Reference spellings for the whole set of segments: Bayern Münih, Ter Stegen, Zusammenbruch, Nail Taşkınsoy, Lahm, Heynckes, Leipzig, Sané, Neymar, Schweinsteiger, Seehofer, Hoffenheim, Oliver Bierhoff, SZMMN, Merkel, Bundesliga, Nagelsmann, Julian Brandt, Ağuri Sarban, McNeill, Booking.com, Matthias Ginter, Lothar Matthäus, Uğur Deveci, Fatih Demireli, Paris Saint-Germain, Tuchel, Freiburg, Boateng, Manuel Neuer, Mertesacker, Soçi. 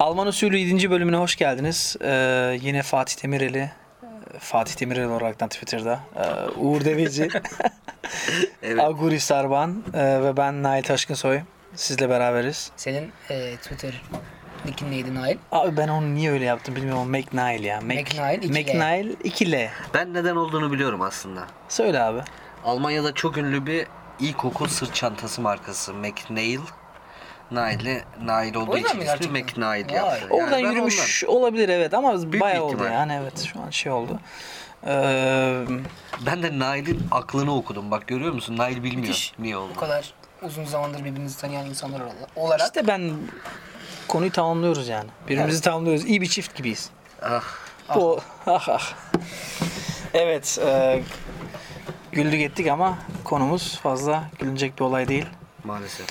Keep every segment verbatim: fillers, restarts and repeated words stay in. Alman usulü yedinci bölümüne hoş geldiniz. Ee, yine Fatih Demireli, Fatih Demireli olaraktan Twitter'da, ee, Uğur Deveci, evet. Ağuri Sarban e, ve ben Nail Taşkınsoy. Sizle beraberiz. Senin e, Twitter nickin neydi Nail? Abi ben onu niye öyle yaptım bilmiyorum. McNeill ya. Mac, McNeill, McNeill iki L. Ben neden olduğunu biliyorum aslında. Söyle abi. Almanya'da çok ünlü bir ilkokul sırt çantası markası McNeill. Nail'le Nail olduğu için ismi McNeill yaptı. Yani oradan yürümüş ondan olabilir, evet, ama büyük bayağı ihtimal oldu yani, evet, şu an şey oldu. Ee, ben de Nail'in aklını okudum, bak görüyor musun, Nail bilmiyor müthiş niye oldu. Bu kadar uzun zamandır birbirinizi tanıyan insanlar olarak. İşte ben konuyu tamamlıyoruz yani. Birbirimizi evet. tamamlıyoruz. İyi bir çift gibiyiz. Ah. Bu, ah. ah ah. Evet. E, güldük ettik ama konumuz fazla gülünecek bir olay değil. Maalesef.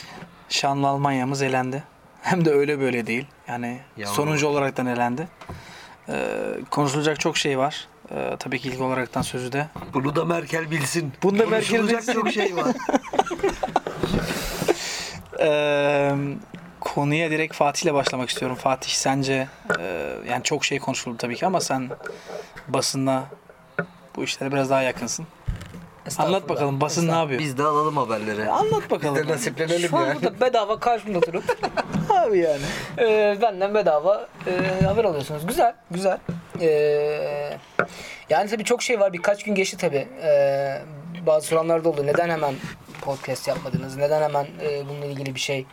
Şanlı Almanya'mız elendi. Hem de öyle böyle değil. Yani Yavrum. sonuncu olaraktan elendi. Ee, konuşulacak çok şey var. Ee, tabii ki ilk olaraktan sözü de. Bunu da Merkel bilsin. Bunu da Merkel bilsin. Konuşulacak çok şey var. ee, konuya direkt Fatih'le başlamak istiyorum. Fatih, sence e, yani çok şey konuşuldu tabii ki ama sen basında bu işlere biraz daha yakınsın. Anlat bakalım, basın ne yapıyor? Biz de alalım haberleri. Anlat bakalım. Biz de nasiplenelim yani. Şu an burada bedava karşımda durup abi yani. E, benden bedava e, haber alıyorsunuz. Güzel, güzel. E, yani tabii çok şey var. Birkaç gün geçti tabii. E, bazı soranlarda oldu. Neden hemen podcast yapmadınız? Neden hemen e, bununla ilgili bir şey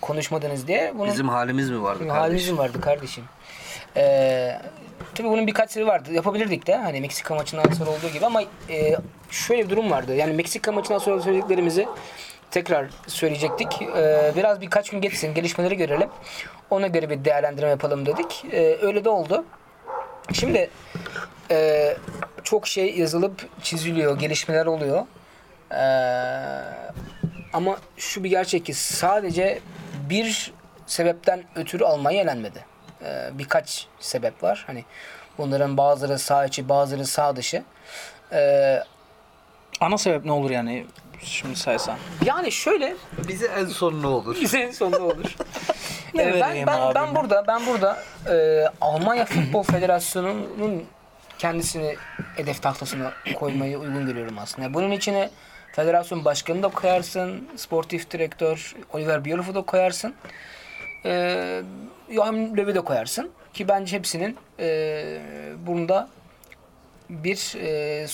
konuşmadınız diye. Bunun, bizim halimiz mi vardı kardeşim? Halimiz mi vardı kardeşim? Ee, tabii bunun birkaç seri vardı. Yapabilirdik de. Hani Meksika maçından sonra olduğu gibi ama e, şöyle bir durum vardı. Yani Meksika maçından sonra söylediklerimizi tekrar söyleyecektik. Ee, biraz birkaç gün geçsin, gelişmeleri görelim. Ona göre bir değerlendirme yapalım dedik. Ee, öyle de oldu. Şimdi e, çok şey yazılıp çiziliyor, gelişmeler oluyor. Ee, ama şu bir gerçek ki sadece bir sebepten ötürü Almanya elenmedi. Ee, birkaç sebep var. Hani bunların bazıları sağ içi, bazıları sağ dışı. Ee, Ana sebep ne olur yani şimdi saysan? Yani şöyle. Bize en son ne olur? Bize en son ne olur? ne ee, ben ben, ben burada ben burada e, Almanya Futbol Federasyonu'nun kendisini hedef tahtasına koymayı uygun görüyorum aslında. Bunun içine federasyon başkanını da koyarsın, sportif direktör Oliver Bierhoff'u da koyarsın, ee, Joachim Löw'ü de koyarsın ki bence hepsinin e, bunda bir e,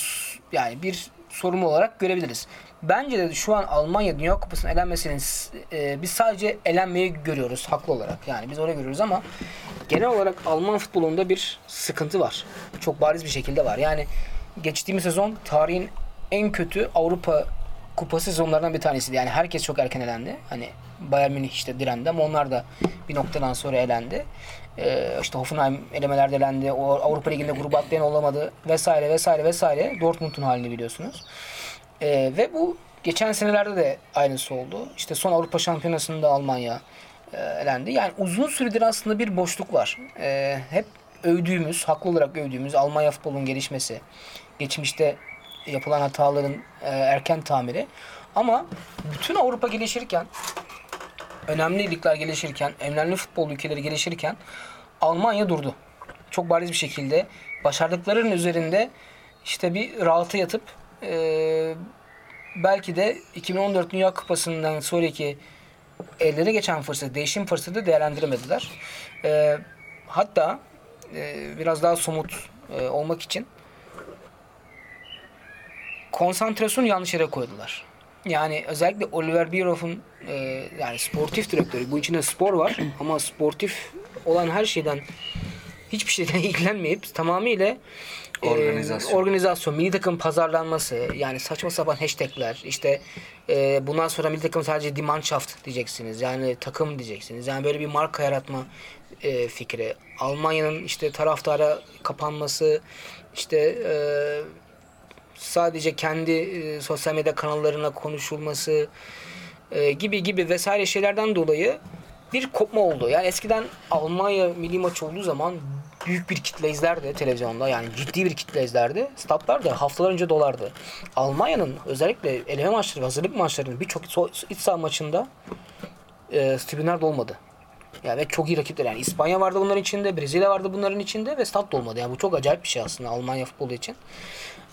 yani bir sorumlu olarak görebiliriz. Bence de şu an Almanya Dünya Kupası'nın elenmesinin e, biz sadece elenmeyi görüyoruz haklı olarak. Yani biz onu görüyoruz ama genel olarak Alman futbolunda bir sıkıntı var. Çok bariz bir şekilde var. Yani geçtiğimiz sezon tarihin en kötü Avrupa Kupası sezonlarından bir tanesiydi. Yani herkes çok erken elendi. Hani Bayern Münih işte direndi ama onlar da bir noktadan sonra elendi. Ee, işte Hoffenheim elemelerde elendi. O Avrupa Ligi'nde gruba atlayan olamadı. Vesaire vesaire vesaire. Dortmund'un halini biliyorsunuz. Ee, ve bu geçen senelerde de aynısı oldu. İşte son Avrupa Şampiyonası'nda Almanya e, elendi. Yani uzun süredir aslında bir boşluk var. Ee, hep övdüğümüz, haklı olarak övdüğümüz Almanya futbolunun gelişmesi. Geçmişte yapılan hataların e, erken tamiri. Ama bütün Avrupa gelişirken, önemli ligler gelişirken, önemli futbol ülkeleri gelişirken Almanya durdu. Çok bariz bir şekilde başardıklarının üzerinde işte bir rahata yatıp e, belki de iki bin on dört Dünya Kupası'ndan sonraki ellerine geçen fırsatı, değişim fırsatı değerlendiremediler. E, hatta e, biraz daha somut e, olmak için konsantrasyonu yanlış yere koydular. Yani özellikle Oliver Bierhoff'un e, yani sportif direktörü, bu içinde spor var ama sportif olan her şeyden, hiçbir şeyden ilgilenmeyip tamamıyla e, organizasyon. organizasyon, milli takım pazarlanması, yani saçma sapan hashtagler, işte e, bundan sonra milli takım sadece Die Mannschaft diyeceksiniz, yani takım diyeceksiniz, yani böyle bir marka yaratma e, fikri, Almanya'nın işte taraftara kapanması, işte e, sadece kendi e, sosyal medya kanallarına konuşulması e, gibi gibi vesaire şeylerden dolayı bir kopma oldu. Yani eskiden Almanya milli maçı olduğu zaman büyük bir kitle izlerdi televizyonda. Yani ciddi bir kitle izlerdi. Statlar da haftalar önce dolardı. Almanya'nın özellikle eleme maçları, hazırlık maçlarının birçok iç saha maçında e, tribünler dolmadı. Ya ve çok iyi rakipler yani. İspanya vardı bunların içinde, Brezilya vardı bunların içinde ve stat dolmadı. Yani bu çok acayip bir şey aslında Almanya futbolu için.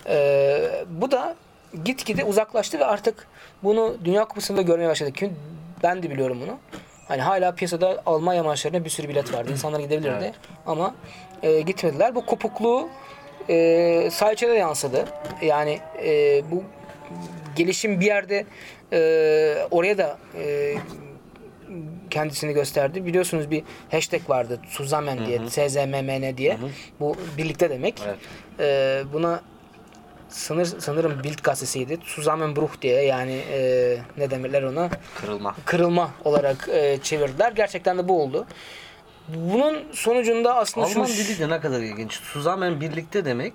Ee, bu da gitgide uzaklaştı ve artık bunu Dünya Kupası'nda görmeye başladık. Çünkü ben de biliyorum bunu. Hani hala piyasada Almanya maçlarına bir sürü bilet vardı. İnsanlar gidebilirdi evet. ama e, gitmediler. Bu kopukluğu e, sağ içine de yansıdı. Yani e, bu gelişim bir yerde e, oraya da e, kendisini gösterdi. Biliyorsunuz bir hashtag vardı Zusammen diye, S Z M M N diye. Hı-hı. Bu birlikte demek. Evet. E, buna Sınır, sanırım Bild gazetesiydi. Zusammenbruch diye yani e, ne demirler ona? Kırılma. Kırılma olarak e, çevirdiler. Gerçekten de bu oldu. Bunun sonucunda aslında Alman şu... dili de ne kadar ilginç. Zusammen birlikte demek.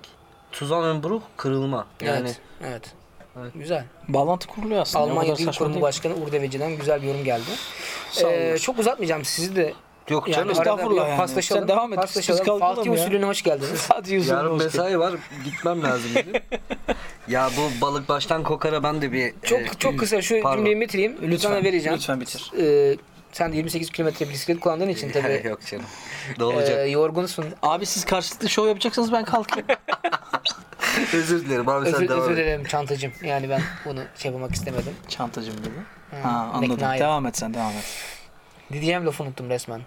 Zusammenbruch kırılma. Yani evet. evet. Evet. Güzel. Bağlantı kuruluyor aslında. Almanya Dil Kurumu Başkanı Uğur Deveci'den güzel bir yorum geldi. Ee, çok uzatmayacağım sizi de. Yok yani canım estağfurullah yani. Paslaşalım. Sen devam et. Paslaşalım. Fatih usulüne hoş geldiniz. Fatih usulüne yarın hoş mesai var. Gitmem lazım benim. Ya bu balık baştan kokara ben de bir... Çok e, çok kısa şu cümleyi bitireyim. Lütfen, lütfen vereceğim. Lütfen bitir. Ee, sen de yirmi sekiz kilometre bisiklet kullandığın için tabii. Yok canım. Doğulacak. E, yorgunsun. Abi siz karşılıklı şov yapacaksanız ben kalkayım. Özür dilerim abi sen özür, devam et. Özür dilerim çantacım. Yani ben bunu şey yapmak istemedim. Çantacım dedi. Ha, ha anladım. McNeill. Devam et sen devam et. Diyeceğim lafı unuttum resmen.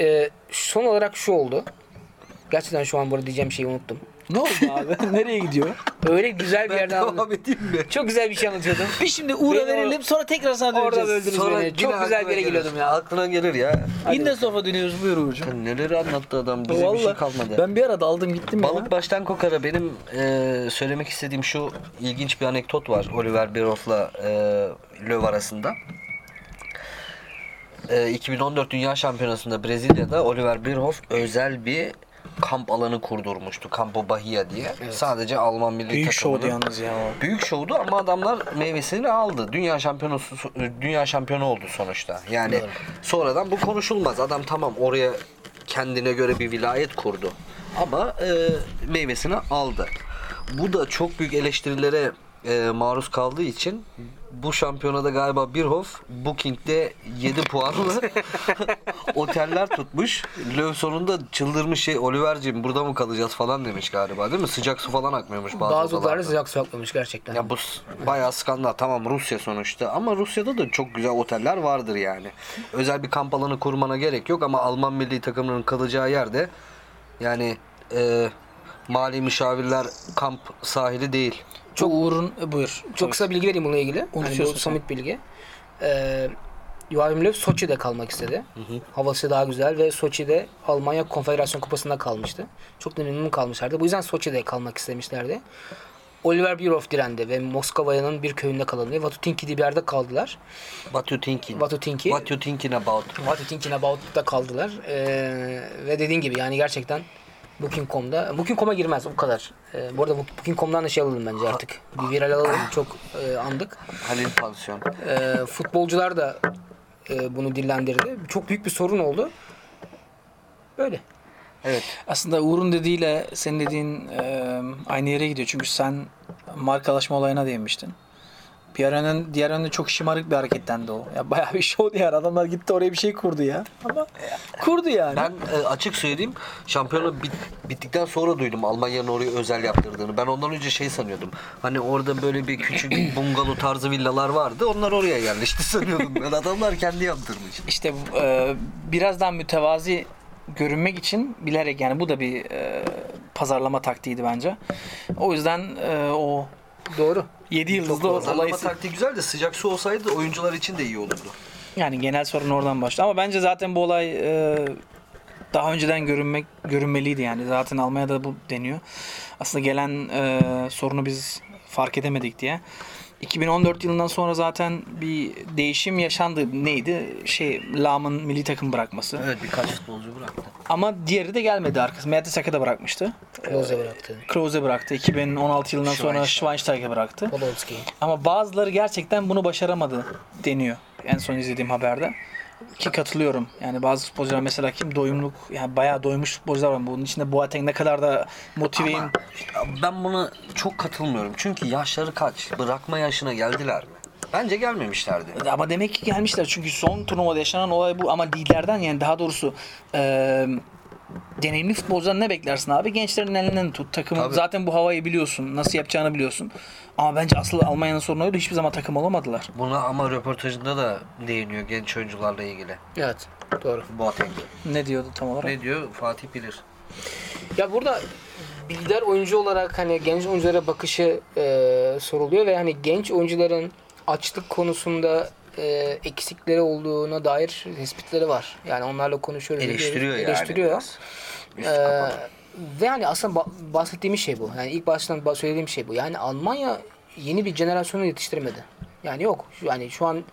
Ee, son olarak şu oldu. Gerçekten şu an burada diyeceğim şeyi unuttum. Ne oldu abi? Nereye gidiyor? Öyle güzel bir yerden anladım. Çok güzel bir şey anlatıyordum. Bir şimdi uğra verelim sonra tekrar sana orada döneceğiz. Sonra beni. Çok güzel bir yere geliyordum ya. Aklına gelir ya. Yine sofa dönüyoruz buyur Uğur'cum. Neleri anlattı adam bize vallahi, bir şey kalmadı. Ben bir ara daldım gittim Balık ya. Balık baştan kokara benim e, söylemek istediğim şu ilginç bir anekdot var. Oliver Bierhoff'la e, Löw arasında. iki bin on dört Dünya Şampiyonası'nda Brezilya'da Oliver Bierhoff özel bir kamp alanı kurdurmuştu. Campo Bahia diye. Evet. Sadece Alman milli takımının. Büyük şovdu yalnız ya. Büyük şovdu ama adamlar meyvesini aldı. Dünya şampiyonası dünya şampiyonu oldu sonuçta. Yani evet. Sonradan bu konuşulmaz. Adam tamam oraya kendine göre bir vilayet kurdu. Ama e, meyvesini aldı. Bu da çok büyük eleştirilere e, maruz kaldığı için bu şampiyonada galiba Bierhoff Booking'de yedi puanlı oteller tutmuş. Löw sonunda çıldırmış şey Oliver'cim burada mı kalacağız falan demiş galiba değil mi? Sıcak su falan akmıyormuş bazı odalarda. Bazı odalarda sıcak su akmamış gerçekten. Ya bu bayağı skandal. Tamam Rusya sonuçta ama Rusya'da da çok güzel oteller vardır yani. Özel bir kamp alanı kurmana gerek yok ama Alman milli takımının kalacağı yerde yani e, mali müşavirler kamp sahili değil. Çok Uğur'un buyur. Çok kısa bilgi vereyim bununla ilgili. Yani bu somut bilgi. Eee Joachim Löw Soçi'de kalmak istedi. Hı hı. Havası daha güzel ve Soçi'de Almanya Konfederasyon Kupası'nda kalmıştı. Çok memnun kalmışlardı. Bu yüzden Soçi'de kalmak istemişlerdi. Oliver Bierhoff direndi ve Moskova'nın bir köyünde kalındı. Vatutinki diye bir yerde kaldılar. Vatutinki. Vatutinki. What you thinking about? What you thinking about'ta kaldılar. Ee, ve dediğin gibi yani gerçekten Booking nokta com'da. Booking nokta com'a girmez o kadar. Ee, bu arada Booking nokta com'dan da şey alalım bence artık. Bir viral alalım. Çok e, andık. Halil Pansiyon. Ee, futbolcular da e, bunu dillendirdi. Çok büyük bir sorun oldu. Böyle. Evet. Aslında Uğur'un dediğiyle senin dediğin e, aynı yere gidiyor. Çünkü sen markalaşma olayına değinmiştin. P R'nin diğer önünde çok şımarık bir hareketlendi o. Ya bayağı bir şovdu yani. Adamlar gitti oraya bir şey kurdu ya. Ama kurdu yani. Ben e, açık söyleyeyim. Şampiyonluk bit, bittikten sonra duydum Almanya'nın oraya özel yaptırdığını. Ben ondan önce şey sanıyordum. Hani orada böyle bir küçük bungalov tarzı villalar vardı. Onlar oraya yerleşti sanıyordum. Ben adamlar kendi yaptırmış. İşte e, birazdan mütevazi görünmek için bilerek yani bu da bir e, pazarlama taktiğiydi bence. O yüzden e, o doğru. yedi yıldızlı olayı taktiği güzel de sıcak su olsaydı oyuncular için de iyi olurdu. Yani genel sorun oradan başladı ama bence zaten bu olay e, daha önceden görünmek görünmeliydi yani zaten Almanya'da bu deniyor. Aslında gelen e, sorunu biz fark edemedik diye. iki bin on dört yılından sonra zaten bir değişim yaşandı. Neydi? Şey, Lahm'ın milli takım bırakması. Evet, birkaç futbolcu bıraktı. Ama diğeri de gelmedi arkası. Mertesacker da bırakmıştı. Klose bıraktı. Klose bıraktı. iki bin on altı yılından Schweinsteiger. sonra Schweinsteiger bıraktı. Podolski. Ama bazıları gerçekten bunu başaramadı deniyor. En son izlediğim haberde. Ki katılıyorum. Yani bazı futbolcular mesela kim doyumluk yani bayağı doymuş futbolcular var. Bunun içinde Boateng ne kadar da motiveyim. Ben buna çok katılmıyorum. Çünkü yaşları kaç? Bırakma yaşına geldiler mi? Bence gelmemişlerdi. Ama demek ki gelmişler çünkü son turnuvada yaşanan olay bu. Ama liderden, yani daha doğrusu e, deneyimli futbolcudan ne beklersin abi? Gençlerin elinden tut. Takımın Tabii. zaten bu havayı biliyorsun. Nasıl yapacağını biliyorsun. Ama bence asıl Almanya'nın sorunu oydu. Hiçbir zaman takım olamadılar. Buna ama röportajında da değiniyor genç oyuncularla ilgili. Evet. Doğru. Boateng. Ne diyordu tam olarak? Ne diyor? Fatih bilir. Ya burada lider oyuncu olarak hani genç oyunculara bakışı e, soruluyor ve hani genç oyuncuların açlık konusunda e, eksikleri olduğuna dair tespitlere var. Yani onlarla konuşuyoruz. Eleştiriyor yani. Eleştiriyor. E, ve hani aslında bahsettiğim şey bu. Yani ilk baştan söylediğim şey bu. Yani Almanya yeni bir jenerasyonu yetiştiremedi. Yani yok. Yani şu an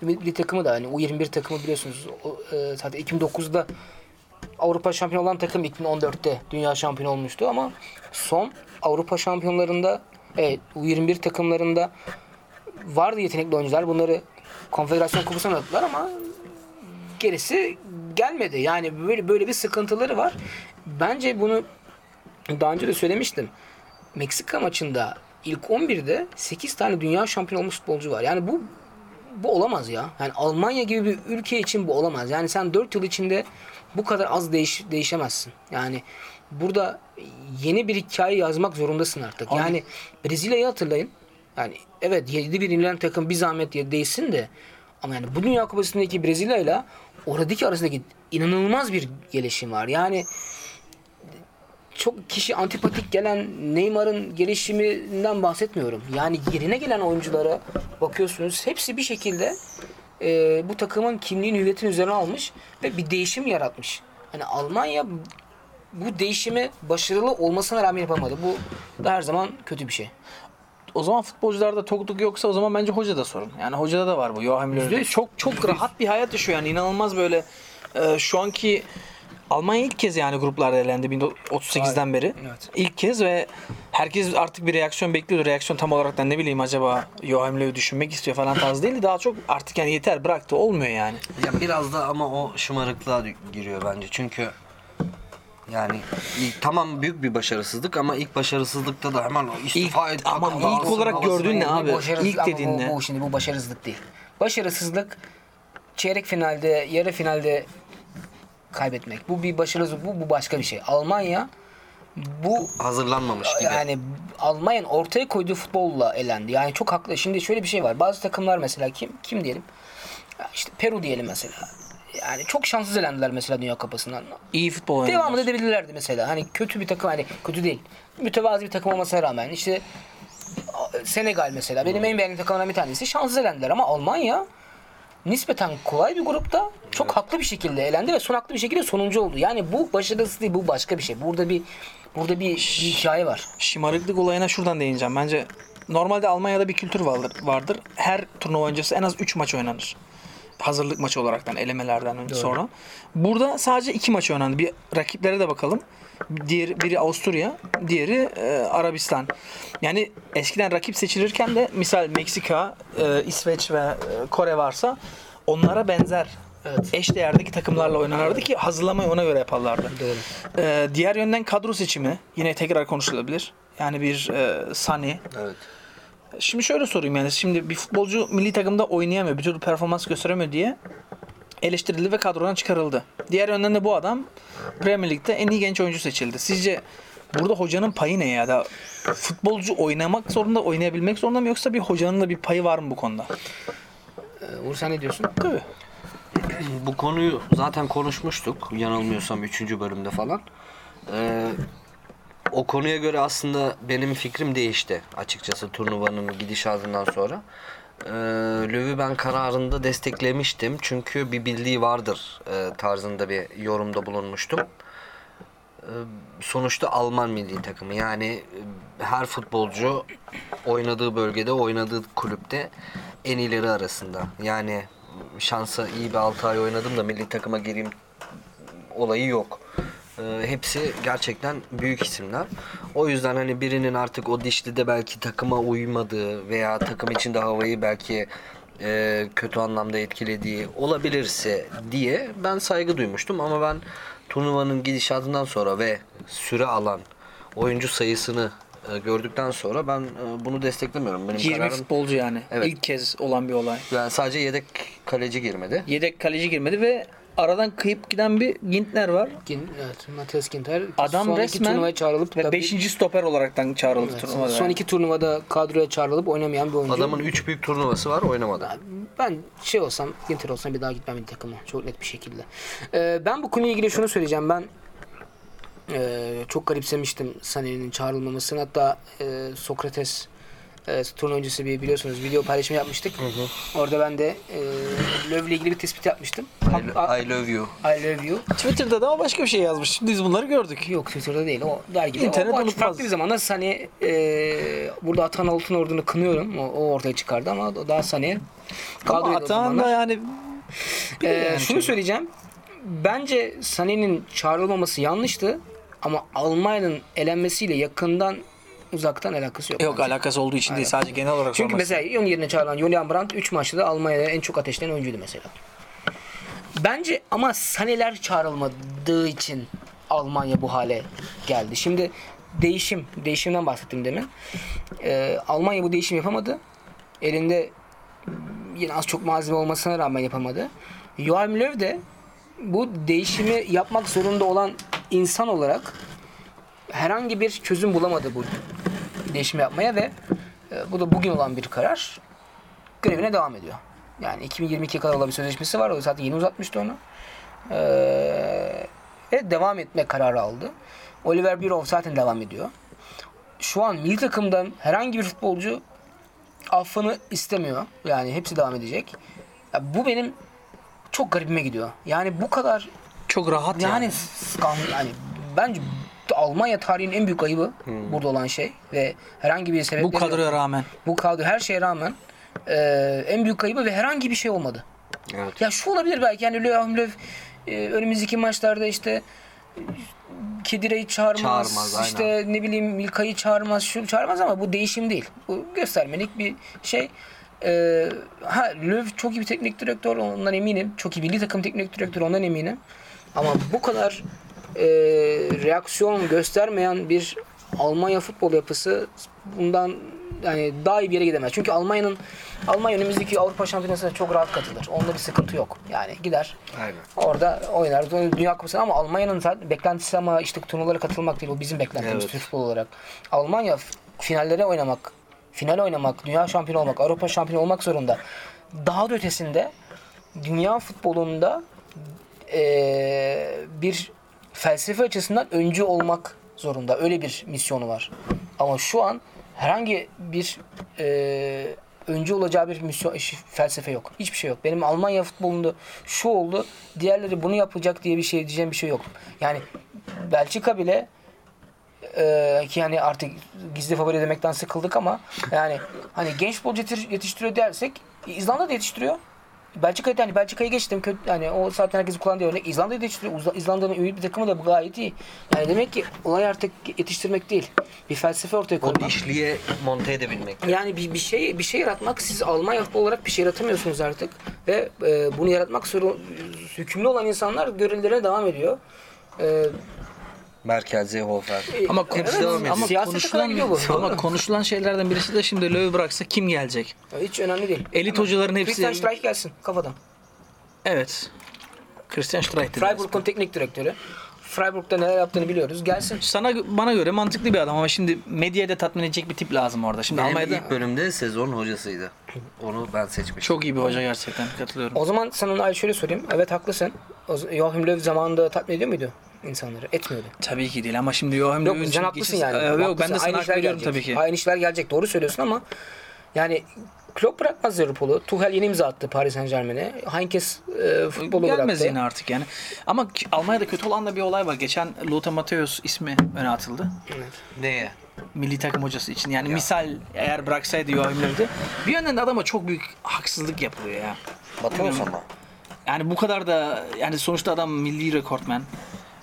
milli takımı da hani U yirmi bir takımı biliyorsunuz. O, e, zaten iki bin dokuzda Avrupa şampiyonu olan takım iki bin on dörtte dünya şampiyonu olmuştu ama son Avrupa şampiyonlarında, evet, U yirmi bir takımlarında vardı yetenekli oyuncular. Bunları Konfederasyon Kupası'na attılar ama gerisi gelmedi. Yani böyle böyle bir sıkıntıları var. Bence bunu daha önce de söylemiştim. Meksika maçında ilk on birde sekiz tane dünya şampiyonu olmuş futbolcu var. Yani bu bu olamaz ya. Yani Almanya gibi bir ülke için bu olamaz. Yani sen dört yıl içinde bu kadar az değiş, değişemezsin. Yani burada yeni bir hikaye yazmak zorundasın artık. Abi. Yani Brezilya'yı hatırlayın. Yani evet yedi bir yenilen takım bir zahmet değilsin de ama yani bu Dünya Kupası'ndaki Brezilya'yla oradaki arasındaki inanılmaz bir gelişim var. Yani çok kişi antipatik gelen Neymar'ın gelişiminden bahsetmiyorum. Yani yerine gelen oyunculara bakıyorsunuz. Hepsi bir şekilde e, bu takımın kimliğini, hüviyetini üzerine almış ve bir değişim yaratmış. Hani Almanya bu değişimi başarılı olmasına rağmen yapamadı. Bu da her zaman kötü bir şey. O zaman futbolcularda tokluk yoksa o zaman bence hoca da sorun. Yani hocada da var bu. Joachim Löw çok çok rahat bir hayat yaşıyor yani, inanılmaz böyle e, şu anki Almanya ilk kez yani gruplarda elendi bin dokuz yüz otuz sekizden beri. Evet. İlk kez ve herkes artık bir reaksiyon bekliyordu. Reaksiyon tam olarak da ne bileyim acaba Joachim Löw düşünmek istiyor falan tarzı değil. Daha çok artık yani yeter bıraktı, olmuyor yani. Ya biraz da ama o şımarıklığa giriyor bence. Çünkü yani tamam büyük bir başarısızlık ama ilk başarısızlıkta da hemen istifa et. Ama ilk olsun, olarak gördüğün ne abi? İlk dediğin ne? Bu, bu şimdi bu başarısızlık değil. Başarısızlık çeyrek finalde, yarı finalde kaybetmek. Bu bir başarısızlık, bu bu başka bir şey. Almanya bu hazırlanmamış gibi. Yani Almanya'nın ortaya koyduğu futbolla elendi. Yani çok haklı. Şimdi şöyle bir şey var. Bazı takımlar mesela kim kim diyelim? İşte Peru diyelim mesela. Yani çok şanssız elendiler mesela Dünya Kupası'ndan. İyi futbol oynadılar. Devamlı edebilirlerdi mesela. Hani kötü bir takım, hani kötü değil. Mütevazı bir takım olmasına rağmen işte Senegal mesela benim en beğendiğim takımlardan bir tanesi. Şanssız elendiler ama Almanya nispeten kolay bir grupta çok evet. haklı bir şekilde elendi ve son haklı bir şekilde sonuncu oldu. Yani bu başarısız değil, bu başka bir şey. Burada bir burada bir, bir hikaye var. Şımarıklık olayına şuradan değineceğim. Bence normalde Almanya'da bir kültür vardır. vardır. Her turnuva öncesi en az üç maç oynanır. Hazırlık maçı olaraktan, elemelerden önce Doğru. sonra. Burada sadece iki maç oynandı. Bir rakiplere de bakalım. Diğeri, biri Avusturya, diğeri e, Arabistan. Yani eskiden rakip seçilirken de misal Meksika, e, İsveç ve e, Kore varsa onlara benzer evet. eş değerdeki takımlarla oynanırdı ki hazırlamayı ona göre yaparlardı. Doğru. E, diğer yönden kadro seçimi yine tekrar konuşulabilir. Yani bir e, Sané. Evet. Şimdi şöyle sorayım, yani şimdi bir futbolcu milli takımda oynayamıyor, bir türlü performans gösteremiyor diye eleştirildi ve kadrodan çıkarıldı. Diğer yönden de bu adam Premier Lig'de en iyi genç oyuncu seçildi. Sizce burada hocanın payı ne ya? Da futbolcu oynamak zorunda, oynayabilmek zorunda mı, yoksa bir hocanın da bir payı var mı bu konuda? Uğur sen ne diyorsun? Tabii. Bu konuyu zaten konuşmuştuk yanılmıyorsam üçüncü bölümde falan. Ee, O konuya göre aslında benim fikrim değişti açıkçası turnuvanın gidişatından sonra. Ee, Löw'ü ben kararında desteklemiştim çünkü bir bildiği vardır e, tarzında bir yorumda bulunmuştum. Ee, sonuçta Alman milli takımı, yani her futbolcu oynadığı bölgede, oynadığı kulüpte en iyileri arasında. Yani şansa iyi bir altı ay oynadım da milli takıma gireyim olayı yok. Hepsi gerçekten büyük isimler. O yüzden hani birinin artık o dişlide belki takıma uymadığı veya takım içinde havayı belki e, kötü anlamda etkilediği olabilirse diye ben saygı duymuştum. Ama ben turnuvanın gidişatından sonra ve süre alan oyuncu sayısını gördükten sonra ben bunu desteklemiyorum. Benim yirmi kararım... futbolcu yani. Evet. İlk kez olan bir olay. Yani sadece yedek kaleci girmedi. Yedek kaleci girmedi ve aradan kıyıp giden bir Ginter var. Gint, evet, Matthias Ginter. Adam son resmen beşinci stoper olaraktan çağrılıp evet, turnuvada. Son yani. iki turnuvada kadroya çağrılıp oynamayan bir oyuncu. Adamın üç büyük turnuvası var, oynamadı. Ben şey olsam, Ginter olsam bir daha gitmem bir takıma. Çok net bir şekilde. Ee, ben bu konuyla ilgili şunu söyleyeceğim. Ben e, çok garipsemiştim Sané'nin çağrılmamasını. Hatta e, Socrates e, turnuva öncesi bir biliyorsunuz video paylaşımı yapmıştık. Hı hı. Orada ben de e, Löw'le ilgili bir tespit yapmıştım. I, I love you. I love you. Twitter'da da başka bir şey yazmış. Şimdi biz bunları gördük. Yok, Twitter'da değil. O dergide. İnternet unutmaz. Farklı bir zamanda Sané e, burada Atan Altınordu'nu kınıyorum. O, o ortaya çıkardı ama daha Sané kadroya da Atan da yani, e, yani şunu söyleyeceğim. Bence Sané'nin çağrılmaması yanlıştı ama Almanya'nın elenmesiyle yakından uzaktan alakası yok. Yok bence. Alakası olduğu için aynen. Değil sadece genel olarak. Çünkü olması. Mesela onun yerine çağrılan Julian Brandt üç maçta da Almanya'da en çok ateşlenen oyuncuydu mesela. Bence ama Sané'ler çağrılmadığı için Almanya bu hale geldi. Şimdi değişim, değişimden bahsettim demin. Ee, Almanya bu değişim yapamadı. Elinde yine az çok malzeme olmasına rağmen yapamadı. Joachim Löw de bu değişimi yapmak zorunda olan insan olarak herhangi bir çözüm bulamadı bu değişimi yapmaya ve e, bu da bugün olan bir karar. Görevine devam ediyor. Yani iki bin yirmi ikiye kadar olan bir sözleşmesi var. O zaten yeni uzatmıştı onu. Ee, ve devam etme kararı aldı. Oliver Bierhoff zaten devam ediyor. Şu an milli takımdan herhangi bir futbolcu affını istemiyor. Yani hepsi devam edecek. Ya, bu benim çok garibime gidiyor. Yani bu kadar çok rahat yani. Yani, skan- yani bence Almanya tarihinin en büyük ayıbı hmm. burada olan şey ve herhangi bir sebeple bu kadroya yok. Rağmen. Bu kadro her şeye rağmen Ee, en büyük kaybı ve herhangi bir şey olmadı. Evet. Ya şu olabilir belki yani Löw Löw e, önümüzdeki maçlarda işte Kedire'yi çağırmaz, çağırmaz işte aynen. Ne bileyim Milka'yı çağırmaz, şu çağırmaz ama bu değişim değil. Bu göstermelik bir şey. Ee, ha Löw çok iyi bir teknik direktör, ondan eminim. Çok iyi milli takım teknik direktörü, ondan eminim. Ama bu kadar e, reaksiyon göstermeyen bir Almanya futbol yapısı bundan yani daha iyi bir yere gidemez. Çünkü Almanya'nın Almanya önümüzdeki Avrupa Şampiyonası'na çok rahat katılır. Onda bir sıkıntı yok. Yani gider. Aynen. Orada oynar. Dünya Kupası'na ama Almanya'nın zaten beklentisi ama işte turnuvalara katılmak değil. O bizim beklentimiz evet. Türk futbol olarak. Almanya finallere oynamak, final oynamak, dünya şampiyonu olmak, Avrupa şampiyonu olmak zorunda. Daha da ötesinde dünya futbolunda ee, bir felsefe açısından öncü olmak zorunda. Öyle bir misyonu var. Ama şu an herhangi bir e, öncü olacağı bir misyon, felsefe yok. Hiçbir şey yok. Benim Almanya futbolunda şu oldu, diğerleri bunu yapacak diye bir şey diyeceğim bir şey yok. Yani Belçika bile e, ki yani artık gizli favori demekten sıkıldık ama yani hani genç futbolcu yetiştiriyor dersek İzlanda da yetiştiriyor. Belçika'yı yani Belçika'yı geçtim. Kötü, yani o zaten herkes kullanıyor örnek. İzlanda'yı da yetiştiriyor. İzlanda'nın ünlü bir takımı da bu gayet iyi. Yani demek ki olay artık yetiştirmek değil. Bir felsefe ortaya koymak. O dişliğe monte edebilmek. Yani bir, bir şey bir şey yaratmak. Siz Almanya futbol olarak bir şey yaratamıyorsunuz artık. Ve e, bunu yaratmak zorun, hükümlü olan insanlar görevlerine devam ediyor. E, Merkel, Seehofer. Ama, konuşulan, evet, ama, konuşulan, bu, ama konuşulan şeylerden birisi de şimdi Löw'ü bıraksa kim gelecek? Hiç önemli değil. Elit ama hocaların hepsi... Christian Streich gelsin kafadan. Evet. Christian Streich dedi. Freiburg'un teknik direktörü. Freiburg'da neler yaptığını biliyoruz. Gelsin. Sana bana göre mantıklı bir adam ama şimdi medyayı da tatmin edecek bir tip lazım orada. Şimdi benim Almanya'da... ilk bölümde sezon hocasıydı. Onu ben seçmiştim. Çok iyi bir hoca gerçekten. Katılıyorum. O zaman sana şöyle söyleyeyim. Evet haklısın. Joachim Löw zamanında tatmin ediyor muydu insanları? Etmiyordu. Tabii ki değil ama şimdi Joachim Löw'ün... Yok sen haklısın geçiş... yani. Ee, haklısın. Yok ben de sana hak veriyorum tabii ki. Aynı işler gelecek. Doğru söylüyorsun ama yani Klopp bırakmaz Liverpool'u. Tuchel yeni imza attı Paris Saint-Germain'e. Heynckes e, futbolu gelmez bıraktı. Gelmez yine artık yani. Ama Almanya'da kötü olan da bir olay var. Geçen Lothar Matthäus ismi öne atıldı. Evet. Neye? Milli takım hocası için. Yani ya. Misal eğer bıraksaydı Joachim Löw'de. Bir yönden de adama çok büyük haksızlık yapılıyor ya. Matthäus ama. Yani bu kadar da yani sonuçta adam milli rekortmen.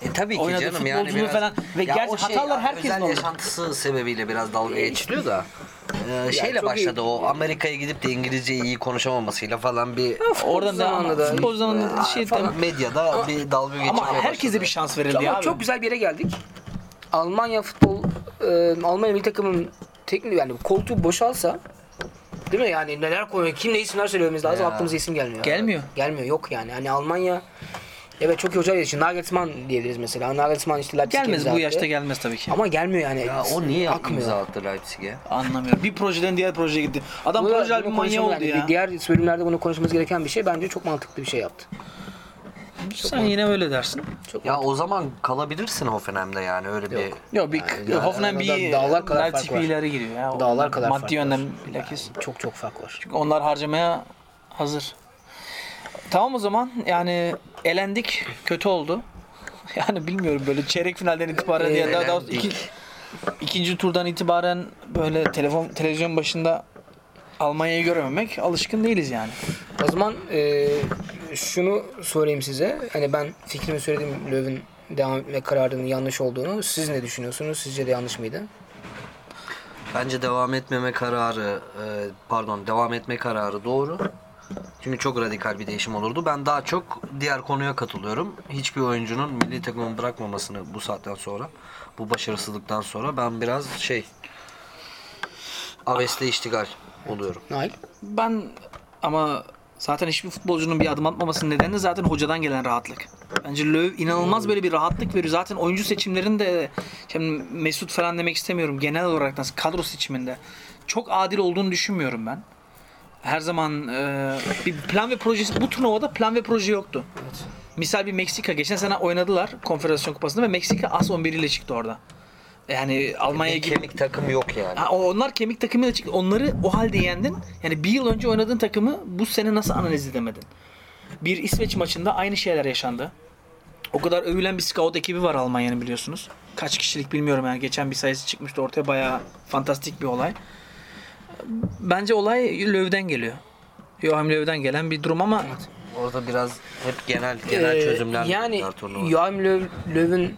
E tabii ki oynadı canım yani biraz falan. Ve ya gerçi şey, hatalar herkesin olur. Yaşantısı sebebiyle biraz dalga geçiliyor da. Ee, şeyle başladı iyi. O Amerika'ya gidip de İngilizceyi iyi konuşamamasıyla falan bir of, oradan devamlı da o zaman şey falan tabii. Medyada ama, bir dalga geçmeye başladı. Ama herkese bir şans verildi ya. Çok güzel bir yere geldik. Almanya futbol e, Almanya milli takımının teknik yani koltuğu boşalsa, değil mi? Yani neler koyuyor? Kim ne isimler söylememiz lazım? Ya. Aklımıza isim gelmiyor. Gelmiyor. Abi. Gelmiyor. Yok yani. Hani Almanya evet çok iyi hocalar için Nagelsmann diyebiliriz mesela. Nagelsmann işte Leipzig'e gelmez bu yaşta, gelmez tabii ki. Ama gelmiyor yani. Ya o niye imza attı Leipzig'e? Anlamıyorum. Bir projeden diğer projeye gitti. Adam bunu, proje albüm manyağı oldu yani. Ya. Diğer bölümlerde bunu konuşmamız gereken bir şey. Bence çok mantıklı bir şey yaptı. Çok sen mantıklı. Yine öyle dersin. Çok ya mantıklı. O zaman kalabilirsin Hoffenheim'de yani öyle bir. Yok, yok bir yani, yani Hoffenheim bir dağlar kadar fark var. İleri giriyor ya. Dağlar kadar maddi yönden bilakis çok çok fark var. Çünkü onlar harcamaya hazır. Tamam o zaman yani elendik, kötü oldu. Yani bilmiyorum böyle çeyrek finalden itibaren ya daha daha iki, ikinci turdan itibaren böyle telefon televizyon başında Almanya'yı görememek alışkın değiliz yani. O zaman e, şunu sorayım size. Hani ben fikrimi söyledim, Löw'ün devam etme kararının yanlış olduğunu. Siz ne düşünüyorsunuz? Sizce de yanlış mıydı? Bence devam etmeme kararı e, pardon devam etme kararı doğru. Çünkü çok radikal bir değişim olurdu. Ben daha çok diğer konuya katılıyorum. Hiçbir oyuncunun milli takımı bırakmamasını bu saatten sonra, bu başarısızlıktan sonra ben biraz şey avesle iştigal oluyorum. Hayır. Ben ama zaten hiçbir futbolcunun bir adım atmamasının nedeni zaten hocadan gelen rahatlık. Bence Löw inanılmaz böyle bir rahatlık veriyor. Zaten oyuncu seçimlerinde şimdi Mesut falan demek istemiyorum. Genel olarak nasıl kadro seçiminde çok adil olduğunu düşünmüyorum ben. Her zaman e, bir plan ve projesi, bu turnuvada plan ve proje yoktu. Evet. Misal bir Meksika, geçen sene oynadılar Konfederasyon Kupası'nda ve Meksika as on bir ile çıktı orada. Yani Almanya'ya gibi. Kemik takım yok yani. Ha, onlar kemik takımıyla çıktı. Onları o halde yendin. Yani bir yıl önce oynadığın takımı bu sene nasıl analiz edemedin? Bir İsveç maçında aynı şeyler yaşandı. O kadar övülen bir scout ekibi var Almanya'nın biliyorsunuz. Kaç kişilik bilmiyorum yani. Geçen bir sayısı çıkmıştı ortaya, bayağı fantastik bir olay. Bence olay Löw'den geliyor. Joachim Löw'den gelen bir durum ama evet, orada biraz hep genel genel ee, çözümler yani Joachim Löw, Löw'ün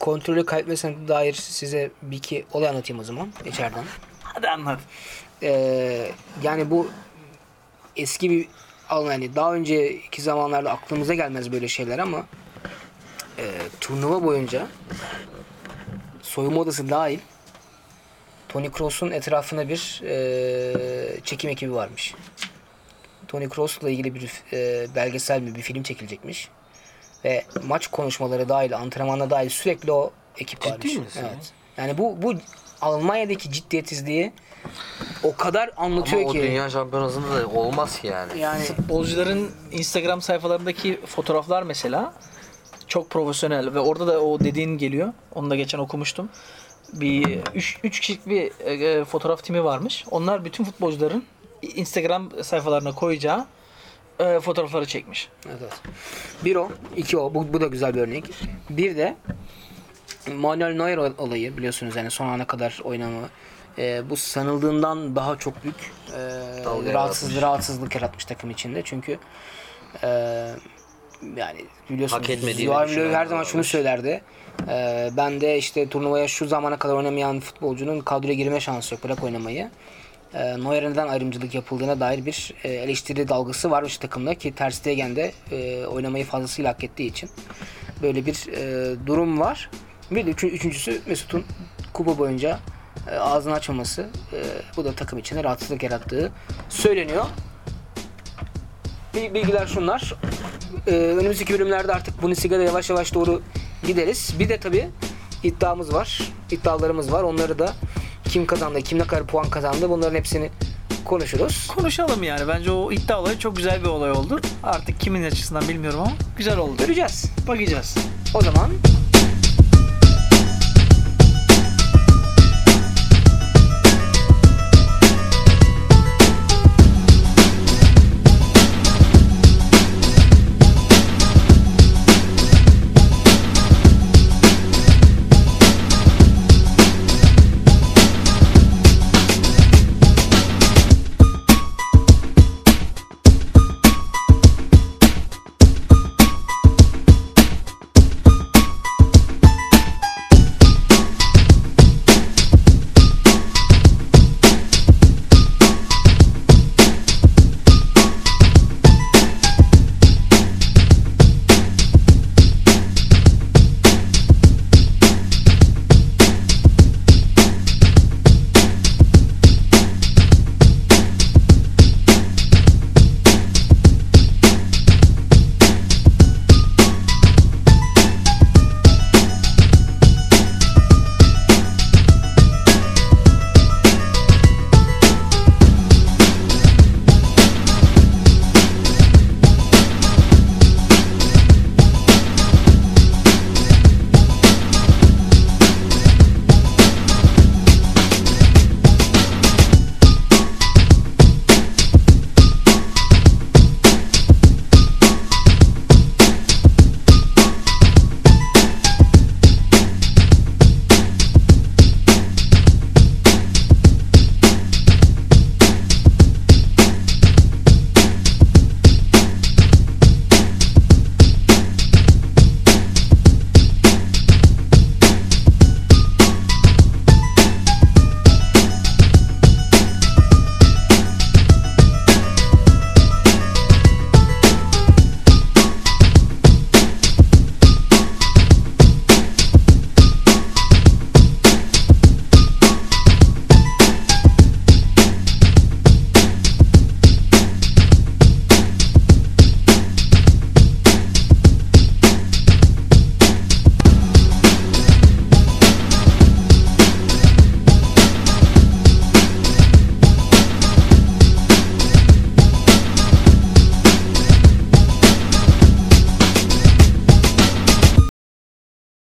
kontrolü kaybetmesine dair size bir iki olay anlatayım o zaman içeriden. Hadi anlat. Ee, yani bu eski bir yani daha önceki zamanlarda aklımıza gelmez böyle şeyler ama e, turnuva boyunca soyunma odası dahil Toni Kroos'un etrafında bir e, çekim ekibi varmış. Toni Kroos'la ilgili bir e, belgesel mi, bir film çekilecekmiş. Ve maç konuşmaları dahil, antrenmanla dahil sürekli o ekip varmış. Ciddi misin? Evet. Yani bu bu Almanya'daki ciddiyetsizliği o kadar anlatıyor ama ki. Ama o dünya şampiyonasında da olmaz yani. Yani futbolcuların Instagram sayfalarındaki fotoğraflar mesela çok profesyonel ve orada da o dediğin geliyor. Onu da geçen okumuştum. Bir üç kişilik bir e, fotoğraf timi varmış. Onlar bütün futbolcuların Instagram sayfalarına koyacağı e, fotoğrafları çekmiş. Evet. Bir o, iki o. Bu, bu da güzel bir örnek. Bir de Manuel Neuer olayı biliyorsunuz yani son ana kadar oynama. E, bu sanıldığından daha çok büyük e, rahatsızlık, rahatsızlık yaratmış takım içinde. Çünkü e, yani biliyorsunuz Joachim Löw her zaman şunu söylerdi. Ee, ben de işte turnuvaya şu zamana kadar oynamayan futbolcunun kadroya girme şansı yok, bırak oynamayı. Ee, Neuer'e neden ayrımcılık yapıldığına dair bir e, eleştiri dalgası varmış takımda ki Ter Stegen de e, oynamayı fazlasıyla hak ettiği için böyle bir e, durum var. Bir de üçüncüsü Mesut'un kupa boyunca e, ağzını açmaması. E, bu da takım içinde rahatsızlık yarattığı söyleniyor. Bilgiler şunlar. Ee, önümüzdeki bölümlerde artık Bundesliga'da yavaş yavaş doğru gideriz. Bir de tabii iddiamız var. İddialarımız var. Onları da kim kazandı, kim ne kadar puan kazandı bunların hepsini konuşuruz. Konuşalım yani. Bence o iddia olayı çok güzel bir olay oldu. Artık kimin açısından bilmiyorum ama güzel oldu. Göreceğiz. Bakacağız. O zaman